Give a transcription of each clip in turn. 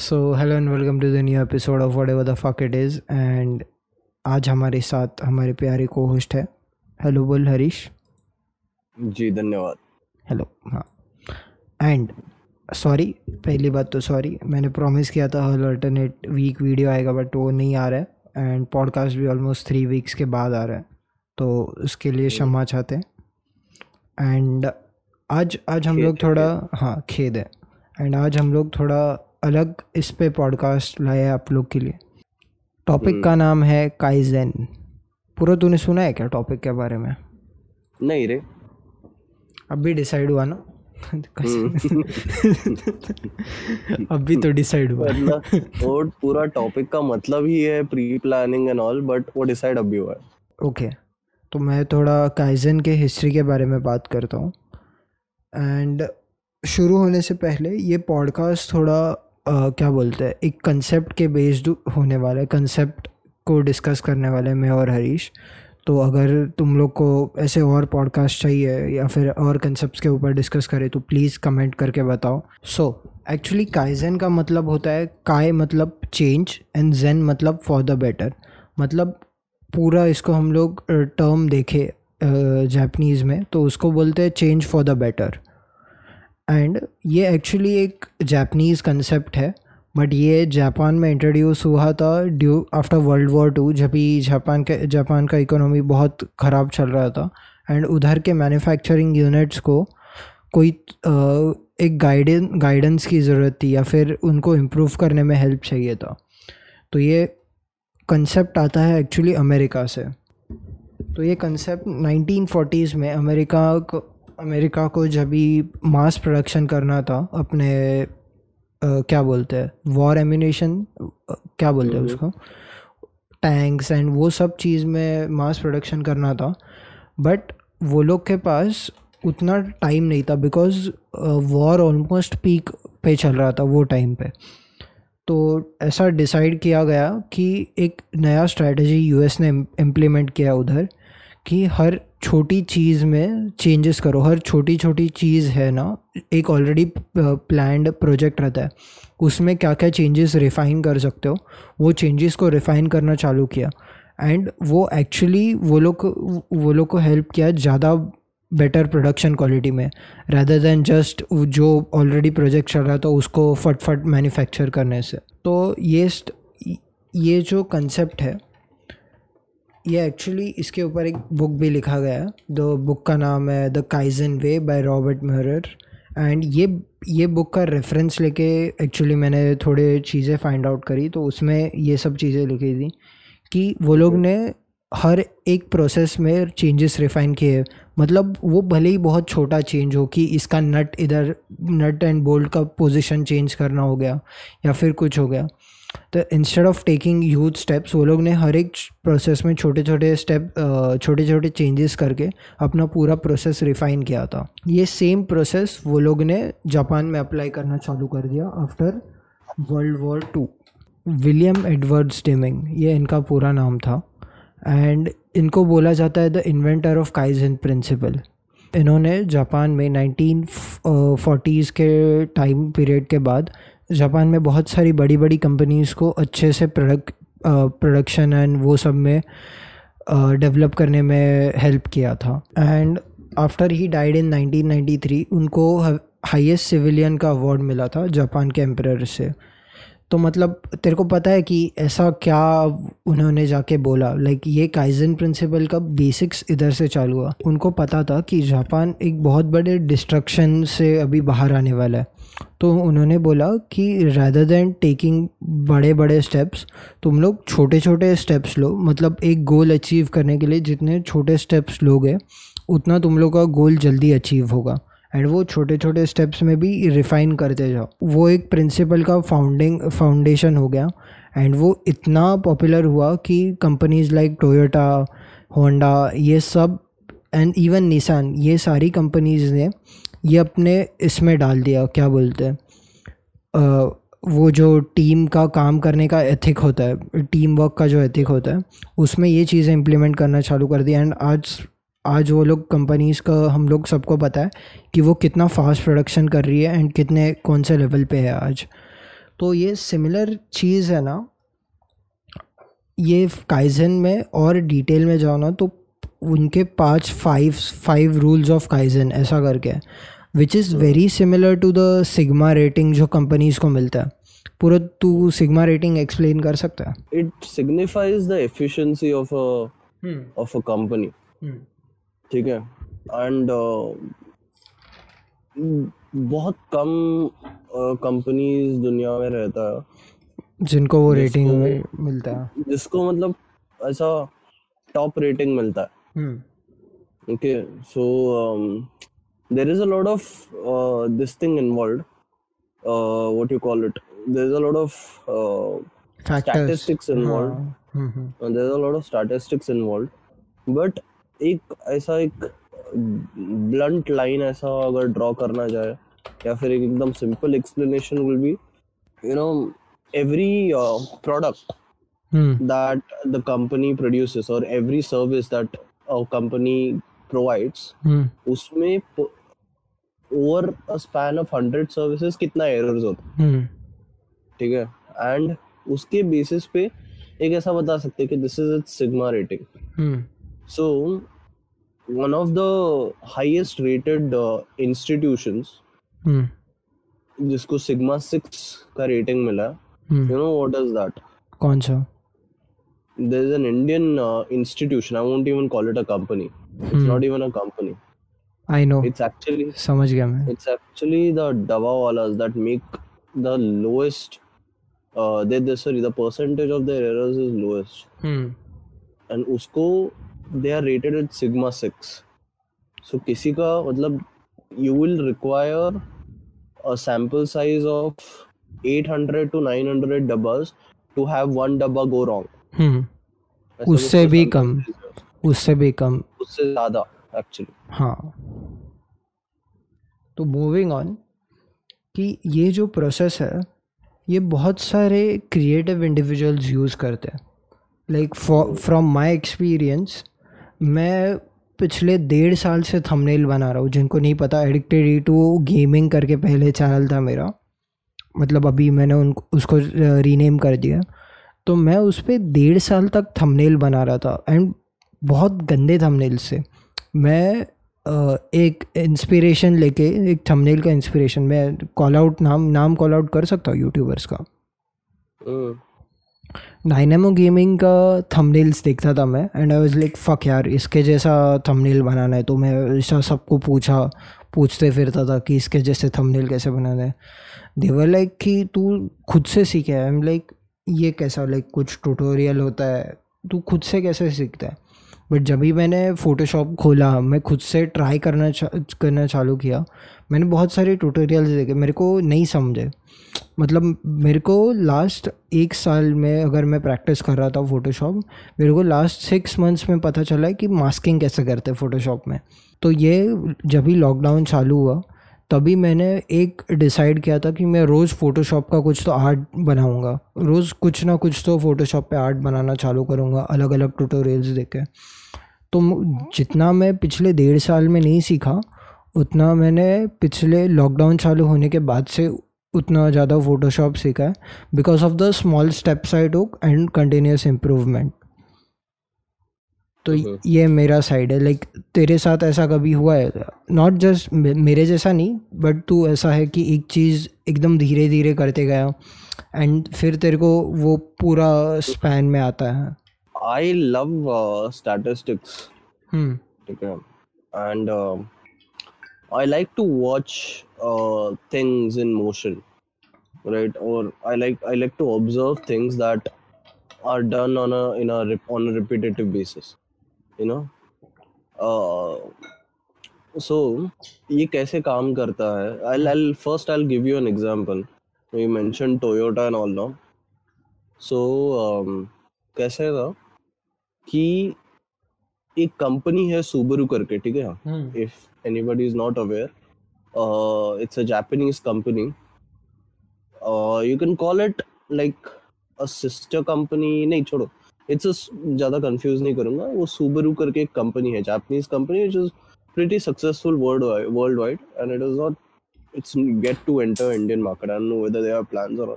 So hello and welcome to the new episode of whatever the fuck it is. And आज हमारे साथ हमारे प्यारे को होस्ट है। हेलो बोल हरीश। जी धन्यवाद। हेलो। हाँ एंड सॉरी, पहली बात तो सॉरी, मैंने प्रॉमिस किया था हर अल्टरनेट वीक वीडियो आएगा बट वो नहीं आ रहा है, एंड पॉडकास्ट भी ऑलमोस्ट 3 वीक्स के बाद आ रहा है, तो उसके लिए क्षमा चाहते हैं। एंड आज हम लोग थोड़ा खेद है। एंड आज हम लोग थोड़ा अलग इस पे पॉडकास्ट लाए आप लोग के लिए। टॉपिक का नाम है काइज़ेन। पूरा तूने सुना है क्या टॉपिक के बारे में? नहीं रे, अभी डिसाइड हुआ ना। अभी तो डिसाइड हुआ और पूरा टॉपिक का मतलब ही है pre planning and all, but वो डिसाइड अभी हुआ है। ओके, तो मैं थोड़ा काइज़ेन के हिस्ट्री के बारे में बात करता हूँ। एंड शुरू होने से पहले ये पॉडकास्ट थोड़ा क्या बोलते हैं, एक कंसेप्ट के बेस्ड होने वाला है। कंसेप्ट को डिस्कस करने वाले मैं और हरीश। तो अगर तुम लोग को ऐसे और पॉडकास्ट चाहिए या फिर और कंसेप्ट्स के ऊपर डिस्कस करें तो प्लीज़ कमेंट करके बताओ। सो एक्चुअली काइज़ेन का मतलब होता है काय मतलब चेंज एंड जेन मतलब फॉर द बेटर। मतलब पूरा इसको हम लोग टर्म देखे जापनीज़ में तो उसको बोलते हैं change for the better. And ये एक्चुअली एक जापनीज़ कंसेप्ट है, बट ये जापान में इंट्रोड्यूस हुआ था ड्यू आफ्टर वर्ल्ड वॉर 2, जब भी जापान का इकोनॉमी बहुत ख़राब चल रहा था। एंड उधर के मैन्युफैक्चरिंग यूनिट्स को कोई एक गाइडेंस की ज़रूरत थी या फिर उनको इम्प्रूव करने में हेल्प चाहिए था। तो ये कंसेप्ट आता है एक्चुअली अमेरिका से। तो ये कंसेप्ट 1940s में अमेरिका को जब भी मास प्रोडक्शन करना था अपने क्या बोलते हैं वॉर एम्यूनेशन, क्या बोलते हैं उसको, टैंक्स एंड वो सब चीज़ में मास प्रोडक्शन करना था, बट वो लोग के पास उतना टाइम नहीं था बिकॉज वॉर ऑलमोस्ट पीक पे चल रहा था वो टाइम पे। तो ऐसा डिसाइड किया गया कि एक नया स्ट्रैटेजी यूएस ने इम्प्लीमेंट किया उधर कि हर छोटी चीज़ में चेंजेस करो। हर छोटी चीज़ है ना, एक ऑलरेडी प्लान्ड प्रोजेक्ट रहता है, उसमें क्या क्या चेंजेस रिफ़ाइन कर सकते हो, वो चेंजेस को रिफ़ाइन करना चालू किया। एंड वो एक्चुअली वो लोग को हेल्प किया ज़्यादा बेटर प्रोडक्शन क्वालिटी में, rather than just जो ऑलरेडी प्रोजेक्ट चल रहा था उसको फटफट मैन्युफैक्चर करने से। तो ये जो कंसेप्ट है ये एक्चुअली इसके ऊपर एक बुक भी लिखा गया है। द बुक का नाम है the kaizen way by Robert Maurer. And ये बुक का रेफरेंस लेके एक्चुअली मैंने थोड़े चीज़ें फाइंड आउट करी, तो उसमें ये सब चीज़ें लिखी थी कि वो लोग ने हर एक प्रोसेस में चेंजेस रिफ़ाइन किए। मतलब वो भले ही बहुत छोटा चेंज हो कि इसका नट एंड बोल्ट का पोजीशन चेंज करना हो गया या फिर कुछ हो गया, तो instead of taking huge steps वो लोग ने हर एक प्रोसेस में छोटे छोटे चेंजेस करके अपना पूरा प्रोसेस रिफ़ाइन किया था। ये सेम प्रोसेस वो लोग ने जापान में अप्लाई करना चालू कर दिया after world war 2। William Edwards Deming ये इनका पूरा नाम था। एंड इनको बोला जाता है the inventor of kaizen principle. इन्होंने जापान में 1940s के टाइम पीरियड के बाद जापान में बहुत सारी बड़ी बड़ी कंपनीज़ को अच्छे से प्रोडक्शन एंड वो सब में डेवलप करने में हेल्प किया था। And after he died in 1993 उनको हाईएस्ट सिविलियन का अवार्ड मिला था जापान के एम्परर से। तो मतलब तेरे को पता है कि ऐसा क्या उन्होंने जाके बोला, लाइक ये काइज़ेन प्रिंसिपल का बेसिक्स इधर से चालू हुआ। उनको पता था कि जापान एक बहुत बड़े डिस्ट्रक्शन से अभी बाहर आने वाला है, तो उन्होंने बोला कि rather than taking बड़े बड़े स्टेप्स तुम लोग छोटे छोटे स्टेप्स लो। मतलब एक गोल अचीव करने के लिए जितने छोटे स्टेप्स लोगे उतना तुम लोग का गोल जल्दी अचीव होगा। एंड वो छोटे छोटे स्टेप्स में भी रिफ़ाइन करते जाओ। वो एक प्रिंसिपल का फाउंडेशन हो गया। एंड वो इतना पॉपुलर हुआ कि कंपनीज़ लाइक टोयोटा, होंडा ये सब एंड इवन निसान, ये सारी कंपनीज़ ने ये अपने इसमें डाल दिया, क्या बोलते हैं वो जो टीम का काम करने का एथिक होता है, टीम वर्क का जो एथिक होता है, उसमें ये चीज़ें इम्प्लीमेंट करना चालू कर दिया। एंड आज वो लोग कंपनीज़ का हम लोग सबको पता है कि वो कितना फास्ट प्रोडक्शन कर रही है एंड कितने कौन से लेवल पे है आज। तो ये सिमिलर चीज़ है ना, ये काइज़न में और डिटेल में जाओ ना तो उनके पाँच फाइव रूल्स ऑफ काइज़न ऐसा करके, which is very similar to the sigma rating जो कंपनीज को मिलता है। पूरा तू सिग्मा रेटिंग एक्सप्लेन कर सकता है? It signifies the efficiency of a company, ठीक है। एंड बहुत कम कंपनीज दुनिया में रहता है जिनको वो रेटिंग में मिलता है, जिसको मतलब ऐसा टॉप रेटिंग मिलता है। Okay, so there is a lot of this thing involved, what you call it, there is a lot of statistics involved, there is a lot of statistics involved. But एक ऐसा एक blunt line ऐसा अगर draw करना चाहे या फिर एकदम simple explanation will be, you know, every product that the company produces or every service that a company provides, उसमें over a span of 100 services कितना errors होता है, ठीक है। and उसके basis पे एक ऐसा बता सकते हैं कि this is its sigma rating। So one of the highest rated institutions, जिसको sigma 6 का rating मिला, you know what is that? कौन सा? There is an Indian institution. I won't even call it a company. It's not even a company. I know. It's actually. समझ गया मैं. It's actually the dawawallas that make the lowest. The percentage of their errors is lowest. And उसको they are rated at sigma 6. So किसी का मतलब you will require a sample size of 800 to 900 dabbas to have one डब्बा go wrong. उससे भी कम, उससे ज़्यादा actually. हाँ, तो मूविंग ऑन कि ये जो प्रोसेस है ये बहुत सारे क्रिएटिव इंडिविजुअल्स यूज़ करते हैं। लाइक फ्रॉम माय एक्सपीरियंस, मैं पिछले 1.5 साल से थंबनेल बना रहा हूँ। जिनको नहीं पता, एडिक्टेड टू गेमिंग करके पहले चैनल था मेरा, मतलब अभी मैंने उनको उसको रीनेम कर दिया। तो मैं उस पर 1.5 साल तक थंबनेल बना रहा था एंड बहुत गंदे थंबनेल से। मैं एक इंस्पिरेशन लेके, एक थंबनेल का इंस्पिरेशन, मैं नाम कॉल आउट कर सकता हूँ यूट्यूबर्स का। डायनेमो गेमिंग का थंबनेल्स देखता था मैं and I was like fuck यार, इसके जैसा थंबनेल बनाना है। तो मैं ऐसा सबको पूछते फिरता था कि इसके जैसे थंबनेल कैसे बनाना है। दे वर लाइक कि तू खुद से सीखे। आई एम लाइक ये कैसा, लाइक कुछ ट्यूटोरियल होता है, तू खुद से कैसे सीखता है? बट जब भी मैंने फ़ोटोशॉप खोला, मैं खुद से ट्राई करना चालू किया। मैंने बहुत सारे ट्यूटोरियल्स देखे, मेरे को नहीं समझे। मतलब मेरे को लास्ट 1 साल में, अगर मैं प्रैक्टिस कर रहा था फ़ोटोशॉप, मेरे को लास्ट 6 मंथ्स में पता चला है कि मास्किंग कैसे करते हैं फ़ोटोशॉप में। तो ये जब भी लॉकडाउन चालू हुआ तभी मैंने एक डिसाइड किया था कि मैं रोज़ फ़ोटोशॉप का कुछ तो आर्ट बनाऊंगा, रोज़ कुछ ना कुछ तो फ़ोटोशॉप पे आर्ट बनाना चालू करूंगा अलग अलग ट्यूटोरियल्स देके। तो जितना मैं पिछले 1.5 साल में नहीं सीखा उतना मैंने पिछले लॉकडाउन चालू होने के बाद से उतना ज़्यादा फ़ोटोशॉप सीखा है, because of the small steps I took and continuous improvement. तो ये मेरा साइड है। लाइक तेरे साथ ऐसा कभी हुआ है? नॉट जस्ट मेरे जैसा नहीं, बट तू ऐसा है कि एक चीज़ एकदम धीरे धीरे करते गया एंड फिर तेरे को वो पूरा स्पैन में आता है। आई लव स्टैटिस्टिक्स, ठीक है, and I like to watch things in motion, right, और I like to observe things that are done on a repetitive basis, you know. So ये कैसे काम करता है? I'll give you an example. You mentioned Toyota and all, no? So कैसे था कि एक कंपनी है Subaru करके, ठीक है। If anybody is not aware, it's a Japanese company. You can call it like a sister company. नहीं छोड़ो, ज़्यादा कंफ्यूज नहीं करूँगा। वो Subaru करके एक कंपनी है, Japanese company, which is pretty successful worldwide, and it is not, it's get to enter Indian market. I don't know whether they have plans और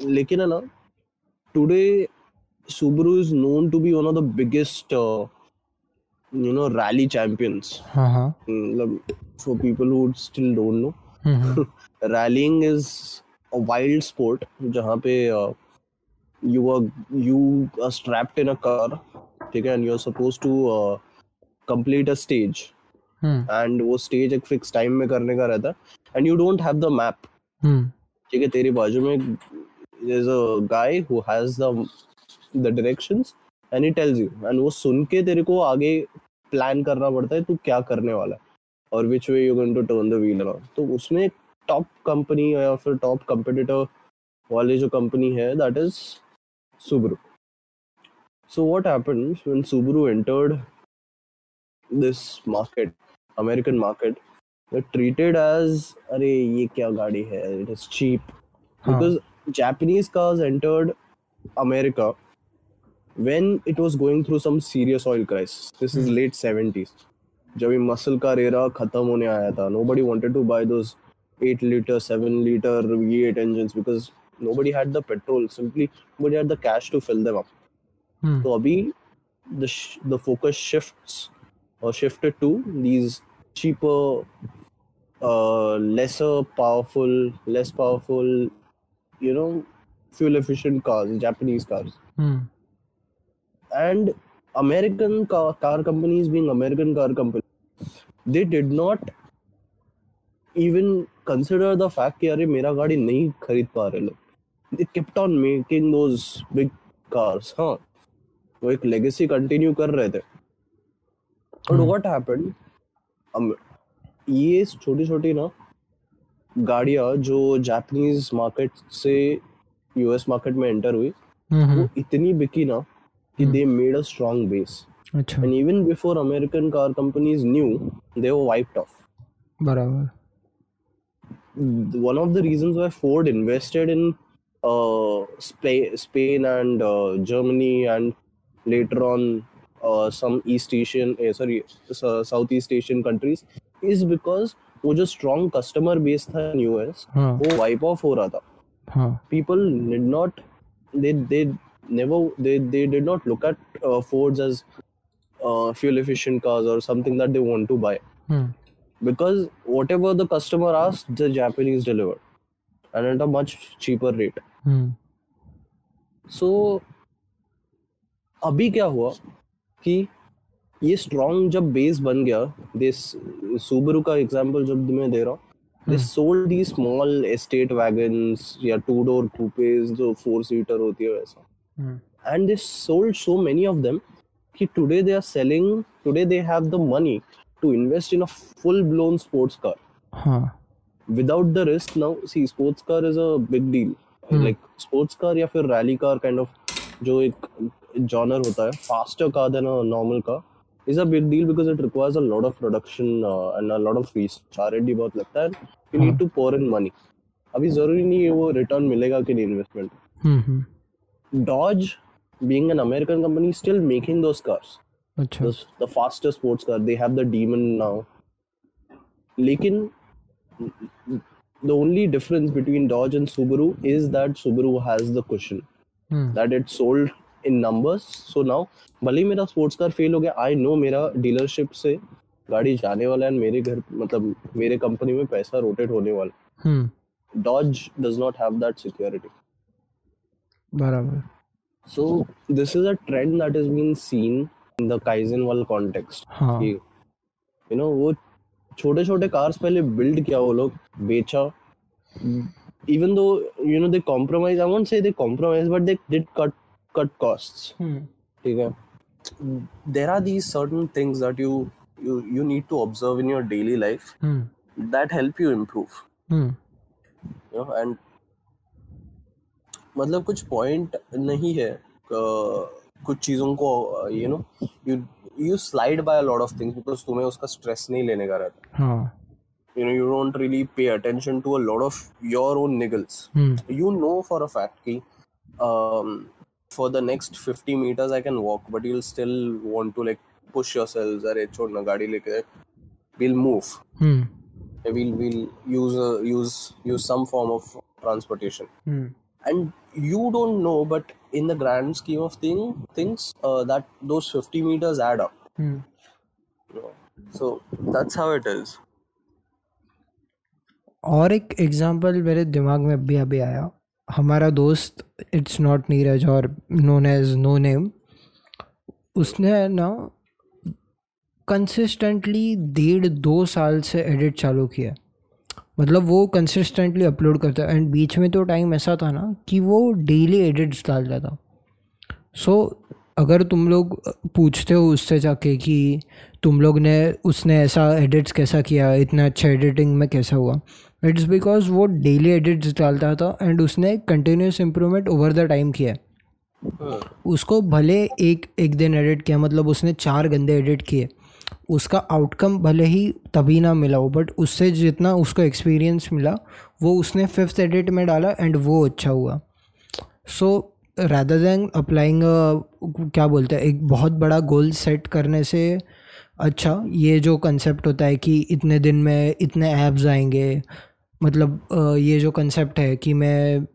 लेकिन है ना, today Subaru is known to be one of the biggest rally champions. For people who still don't know, rallying is a wild sport जहाँ पे you are strapped in a car, ठीक है, and you are supposed to complete a stage. And वो stage एक fixed time में करने का रहता है, and you don't have the map. ठीक है, तेरे बाजू में there's a guy who has the directions and he tells you, and वो सुन के तेरे को आगे plan करना पड़ता है तू क्या करने वाला है और which way you're going to turn the wheel around. तो उसमें top company या फिर top competitor वाले जो company है, that is Subaru. So what happens when Subaru entered this market, American market, they're treated as अरे ये क्या गाड़ी है, it is cheap. Because Japanese cars entered America when it was going through some serious oil crisis. This is late 70s. जब ये muscle car era खत्म होने आया था, nobody wanted to buy those 8-liter, 7-liter V8 engines because nobody had the petrol. Simply, nobody had the cash to fill them up. So अभी the focus shifted to these cheaper, less powerful, fuel efficient cars, Japanese cars. And American car companies, being American car companies, they did not even consider the fact कि अरे मेरा गाड़ी नहीं खरीद पा रहे लोग. They kept on making those big cars. हाँ, वो एक legacy continue कर रहे थे. But what happened? ये छोटी छोटी ना गाड़ियाँ जो जापानीज मार्केट से यूएस मार्केट में एंटर हुई, वो इतनी बिकी ना कि they made a strong base. And even before American car companies knew, they were wiped off. बराबर. One of the reasons why Ford invested in Spain and Germany and later on south east Asian countries is because वो जो strong customer base था US, वो wipe off हो रहा था. People did not, they did not look at Fords as fuel efficient cars or something that they want to buy. Because whatever the customer asked, the Japanese delivered, and at a much cheaper rate. So, अभी क्या हुआ कि ये strong जब base बन गया, this Subaru का example जब मैं दे रहा हूँ, they sold these small estate wagons या two-door coupes जो 4-seater होती है वैसा. And they sold so many of them कि today they are selling, today they have the money to invest in a full-blown sports car. Without the risk now, see, sports car is a big deal. Like sports car या फिर rally car kind of जो एक genre होता है, faster car than a normal car, is a big deal because it requires a lot of production and a lot of research. R&D बहुत लगता है. You need to pour in money. अभी जरूरी नहीं है वो return मिलेगा कि नहीं investment. Dodge, being an American company, still making those cars. The faster sports car. They have the Demon now. लेकिन the only difference between Dodge and Subaru is that Subaru has the cushion. That it sold in numbers. So now, भले ही मेरा sports car fail हो गया, I know मेरा dealership से गाड़ी जाने वाला है, मेरे घर मतलब मेरे company में पैसा rotate होने वाला. Dodge does not have that security. बराबर. So this is a trend that has been seen in the Kaizen वाला context. वो छोटे छोटे cars पहले build किया वो लोग, बेचा. Even though they compromise, I won't say they compromise, but they did cut costs. There are these certain things that you need to observe in your daily life that help you improve. And मतलब कुछ point नहीं है, कुछ चीजों को you slide by a lot of things because तुम्हें उसका stress नहीं लेने का रहता. You don't really pay attention to a lot of your own niggles. You know for a fact कि for the next 50 meters I can walk, but you'll still want to like push yourselves. अरे छोड़ ना गाड़ी लेके, we'll move. We'll use some form of transportation. And you don't know, but in the grand scheme of things, that those 50 meters add up. So that's how it is. और एक example मेरे दिमाग में अभी अभी आया. हमारा दोस्त इट्स नॉट नीरज और नोन एज नो नेम, उसने ना कंसिस्टेंटली 1.5-2 साल से एडिट चालू किया. मतलब वो कंसिस्टेंटली अपलोड करता है. एंड बीच में तो टाइम ऐसा था ना कि वो डेली एडिट्स डालता था. सो अगर तुम लोग पूछते हो उससे जाके कि तुम लोग ने उसने ऐसा एडिट्स कैसा किया, इतना अच्छा एडिटिंग में कैसा हुआ, इट्स बिकॉज वो डेली एडिट्स डालता था एंड उसने continuous improvement over the time किया. उसको भले एक दिन एडिट किया, मतलब उसने 4 गंदे एडिट किए, उसका आउटकम भले ही तभी ना मिला हो, बट उससे जितना उसको एक्सपीरियंस मिला वो उसने 5th एडिट में डाला एंड वो अच्छा हुआ. सो rather than applying क्या बोलते हैं, एक बहुत बड़ा गोल सेट करने से अच्छा ये जो कंसेप्ट होता है कि इतने दिन में इतने ऐप्स आएंगे, मतलब ये जो कंसेप्ट है कि मैं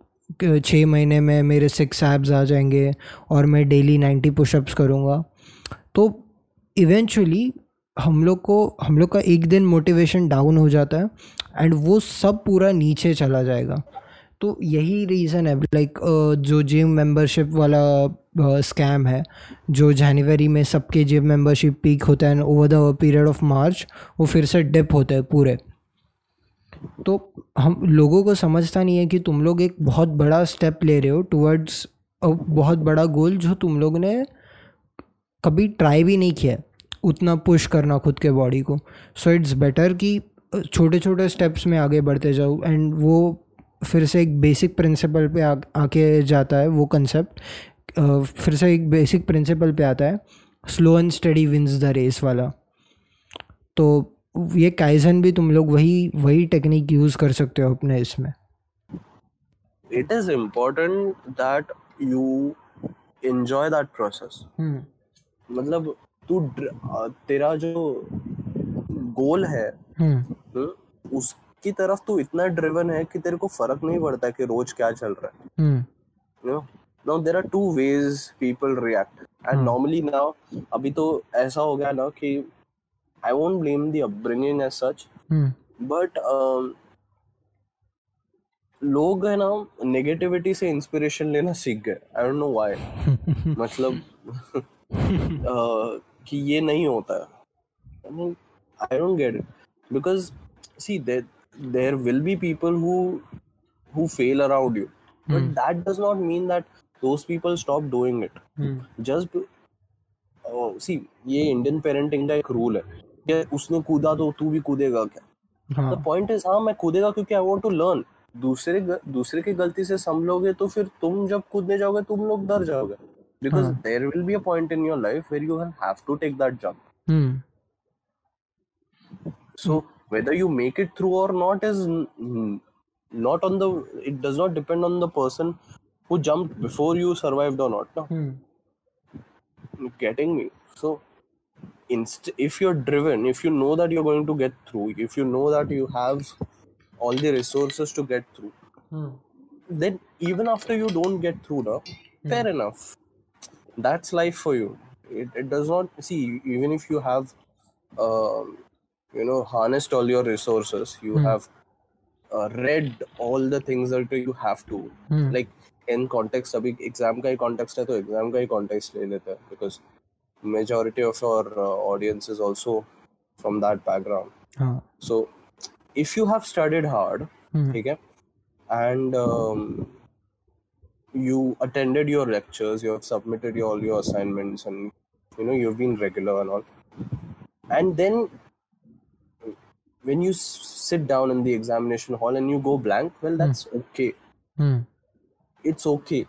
6 महीने में मेरे 6 ऐप्स आ जाएंगे और मैं डेली 90 पुशअप्स करूँगा, तो इवेंचुअली हम लोग का एक दिन मोटिवेशन डाउन हो जाता है एंड वो सब पूरा नीचे चला जाएगा. तो यही रीज़न है लाइक जो जिम मेंबरशिप वाला स्कैम है, जो जनवरी में सबके जिम मेंबरशिप पीक होता है and over the period of March वो फिर से डिप होता है पूरे. तो हम लोगों को समझता नहीं है कि तुम लोग एक बहुत बड़ा स्टेप ले रहे हो टुवर्ड्स अ बहुत बड़ा गोल जो तुम लोग ने कभी ट्राई भी नहीं किया उतना पुश करना खुद के बॉडी को. सो इट्स बेटर कि छोटे छोटे स्टेप्स में आगे बढ़ते जाओ. एंड वो फिर से एक बेसिक प्रिंसिपल पे आके जाता है, वो कंसेप्ट फिर से एक बेसिक प्रिंसिपल पे आता है, slow and study wins the race वाला. तो ये काइजन भी तुम लोग वही टेक्निक यूज़ कर सकते हो अपने इसमें. It is important that you enjoy that process. मतलब तू तेरा जो गोल है उस की तरफ तू इतना ड्रिवन है कि तेरे को फर्क नहीं पड़ता कि रोज क्या चल रहा है. Now there are 2 ways people react. And normally now, अभी तो ऐसा हो गया ना कि I won't blame the upbringing as such. But लोग है ना नेगेटिविटी से इंस्पिरेशन लेना सीख गए. I don't know why. मतलब कि ये नहीं होता है. I don't get it. Because see there will be people who fail around you, but that does not mean that those people stop doing it. See ये Indian parenting का एक rule है कि उसने कूदा तो तू भी कूदेगा क्या. The point is हाँ मैं कूदेगा क्योंकि I want to learn. दूसरे की गलती से संभलोगे तो फिर तुम जब कूदने जाओगे तुम लोग डर जाओगे, because there will be a point in your life where you have to take that jump. So whether you make it through or not is not on the, it does not depend on the person who jumped before you survived or not. Getting me? So if you're driven, if you know that you're going to get through, if you know that you have all the resources to get through, then even after you don't get through now, fair enough. That's life for you. It does not, see, even if you have you know, harnessed all your resources, you have read all the things that you have to. Like in context, abhi exam ka hi context hai, toh exam ka hi context le lete hai, because majority of our audience is also from that background. So if you have studied hard, okay, and you attended your lectures, you have submitted all your assignments, and you know you've been regular and all, and then when you sit down in the examination hall and you go blank, well, that's okay. It's okay.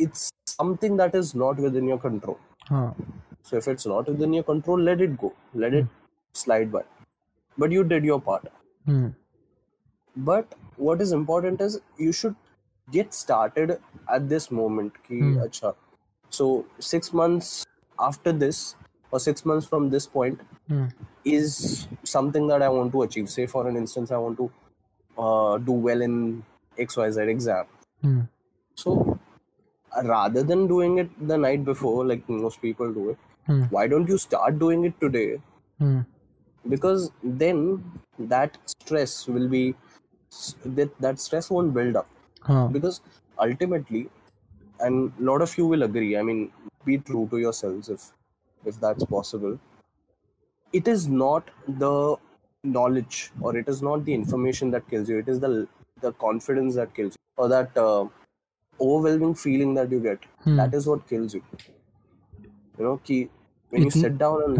It's something that is not within your control. So if it's not within your control, let it go. Let it slide by. But you did your part. But what is important is you should get started at this moment. Ki, acha, so 6 months after this or 6 months from this point, is something that I want to achieve. Say for an instance, I want to do well in XYZ exam. So rather than doing it the night before, like most people do it, why don't you start doing it today? Because then that stress will be, that stress won't build up. Because ultimately, and a lot of you will agree, I mean, be true to yourselves if that's possible. It is not the knowledge or it is not the information that kills you. It is the confidence that kills you, or that overwhelming feeling that you get. That is what kills you. You know, ki when you sit down and...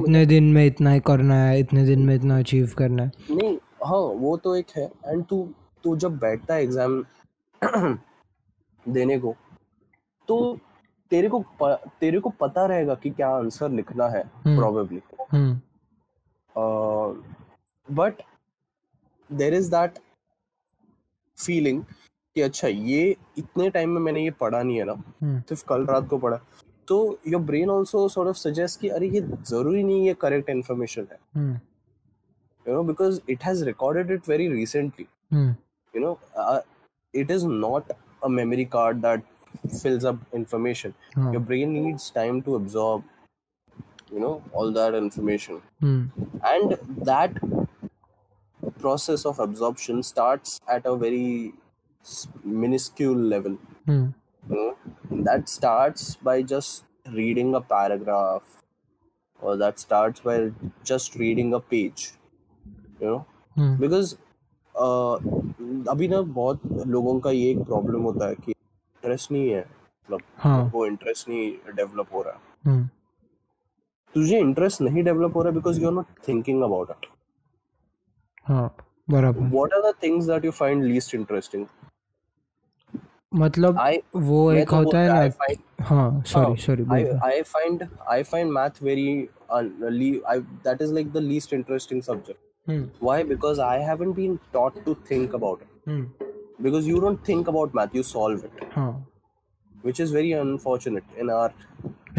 इतने दिन में इतना ही करना है, इतने दिन में इतना अचीव करना है. नहीं, हाँ, वो तो एक है. एंड तू जब बैठता है एग्जाम देने को, तो तेरे को पता रहेगा कि क्या आंसर लिखना है probably. But there is that feeling कि अच्छा ये इतने टाइम में मैंने ये पढ़ा नहीं है ना, सिर्फ कल रात को पढ़ा. तो your brain also sort of suggests कि अरे ये जरूरी नहीं, ये correct information है. You know, because it has recorded it very recently. You know, it is not a memory card that fills up information. Your brain needs time to absorb, you know, all that information. And that process of absorption starts at a very minuscule level. You know, that starts by just reading a paragraph, or that starts by just reading a page, you know. Because अभी ना बहुत लोगों का ये एक problem होता है कि इंटरेस्ट नहीं है, मतलब वो इंटरेस्ट नहीं डेवलप हो रहा है. तुझे इंटरेस्ट नहीं डेवलप हो रहा because you are not thinking about it. हां, बराबर. What are the things that you find least interesting? मतलब वो एक होता है ना. हां, sorry, I find math very, that is like the least interesting subject. Why? Because I haven't been taught to think about it. Because you don't think about math, you solve it. Which is very unfortunate in our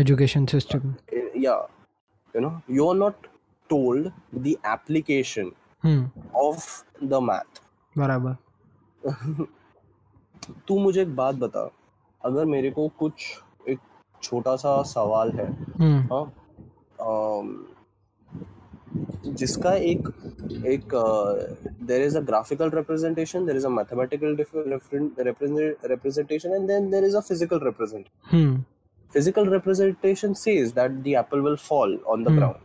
education system. Yeah. You know, you're not told the application of the math. बराबर. तू मुझे एक बात बता, अगर मेरे को कुछ एक छोटा सा सवाल है, हाँ, जिसका एक there is a graphical representation, there is a mathematical representation, and then there is a physical representation. Physical representation says that the apple will fall on the ground.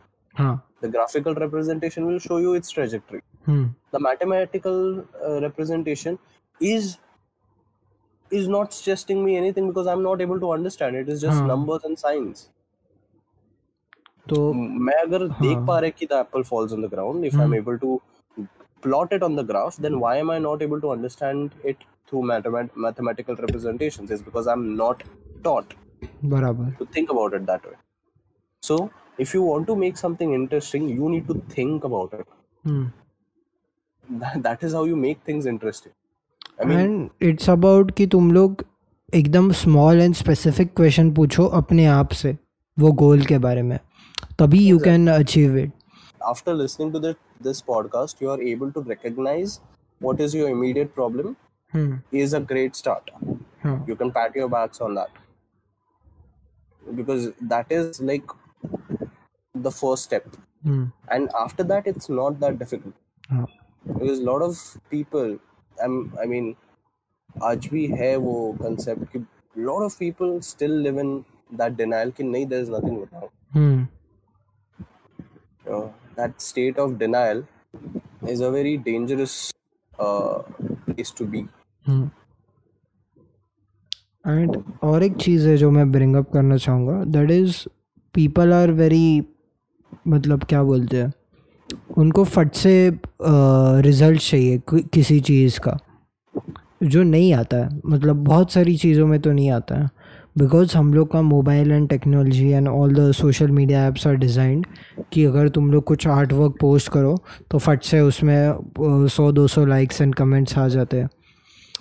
The graphical representation will show you its trajectory. The mathematical representation is not suggesting me anything because I'm not able to understand. It is just numbers and signs. तो मैं अगर देख पा रहा कि the apple falls on the ground, if I'm able to plot it on the graph, then why am I not able to understand it through mathematical representations? It's because I'm not taught to think about it that way. So if you want to make something interesting, you need to think about it. That is how you make things interesting. I mean, and it's about कि तुम लोग एकदम small and specific question पूछो अपने आप से वो गोल के बारे में. Tabhi you can achieve it. After listening to this podcast, you are able to recognize what is your immediate problem is a great start. You can pat your backs on that. Because that is like the first step. And after that, it's not that difficult. Because a lot of people, I mean, aaj bhi hai wo concept ki lot of people still live in that denial ki nahi, there is nothing without. That state of denial is a very dangerous place to be. And और एक चीज़ है जो मैं bring up करना चाहूँगा, that is people are very, मतलब क्या बोलते हैं, उनको फट से रिजल्ट चाहिए किसी चीज़ का, जो नहीं आता है. मतलब बहुत सारी चीज़ों में तो नहीं आता है. बिकॉज हम लोग का mobile and technology and all the social media apps are designed कि अगर तुम लोग कुछ आर्ट वर्क पोस्ट करो तो फट से उसमें 100-200 लाइक्स एंड कमेंट्स आ जाते हैं.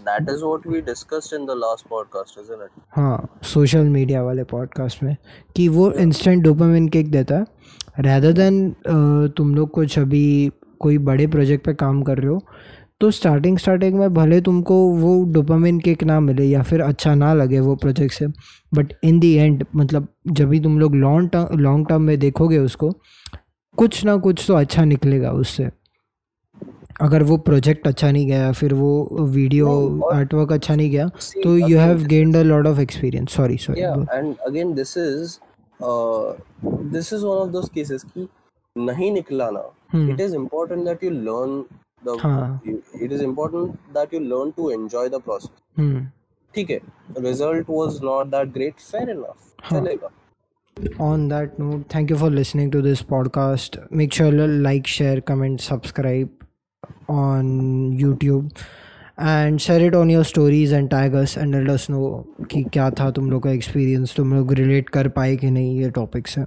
That is what we discussed in the last podcast, isn't it? हाँ, सोशल मीडिया वाले पॉडकास्ट में कि वो इंस्टेंट डोपामिन किक देता है. रैदर देन तुम लोग कुछ अभी कोई बड़े प्रोजेक्ट पर काम कर रहे हो तो स्टार्टिंग में भले तुमको वो डोपामिन किक ना मिले या फिर अच्छा ना लगे वो प्रोजेक्ट से, बट इन दी एंड मतलब जब भी तुम लोग लॉन्ग टर्म में देखोगे उसको, कुछ ना कुछ तो अच्छा निकलेगा उससे। अगर वो प्रोजेक्ट अच्छा नहीं गया, फिर वो वीडियो आर्टवर्क अच्छा नहीं गया, तो you have gained a lot of experience. Sorry and again this is one of those cases कि नहीं निकला ना। It is important that you learn to enjoy the process. ठीक है, result was not that great, fair enough, चलेगा। On that note, thank you for listening to this podcast. Make sure to like, share, comment, subscribe on YouTube and share it on your stories and tag us and let us know कि क्या था तुम लोग का experience, तुम लोग relate कर पाए कि नहीं ये topic से।